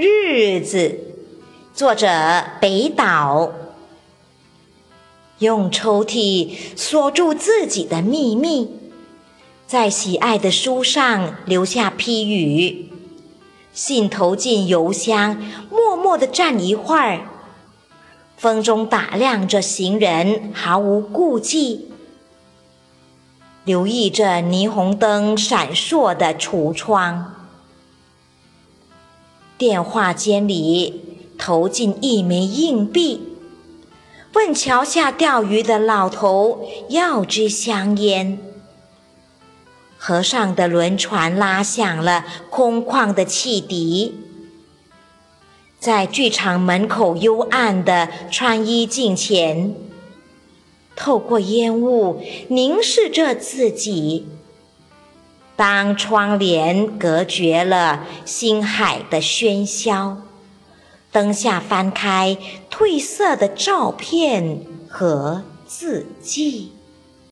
日子，作者北岛。用抽屉锁住自己的秘密，在喜爱的书上留下批语，信投进邮箱，默默地站一会儿，风中打量着行人，毫无顾忌，留意着霓虹灯闪烁的橱窗。电话间里投进一枚硬币，问桥下钓鱼的老头要支香烟。河上的轮船拉响了空旷的汽笛，在剧场门口幽暗的穿衣镜前，透过烟雾凝视着自己。当窗帘隔绝了星海的喧嚣，灯下翻开褪色的照片和字迹。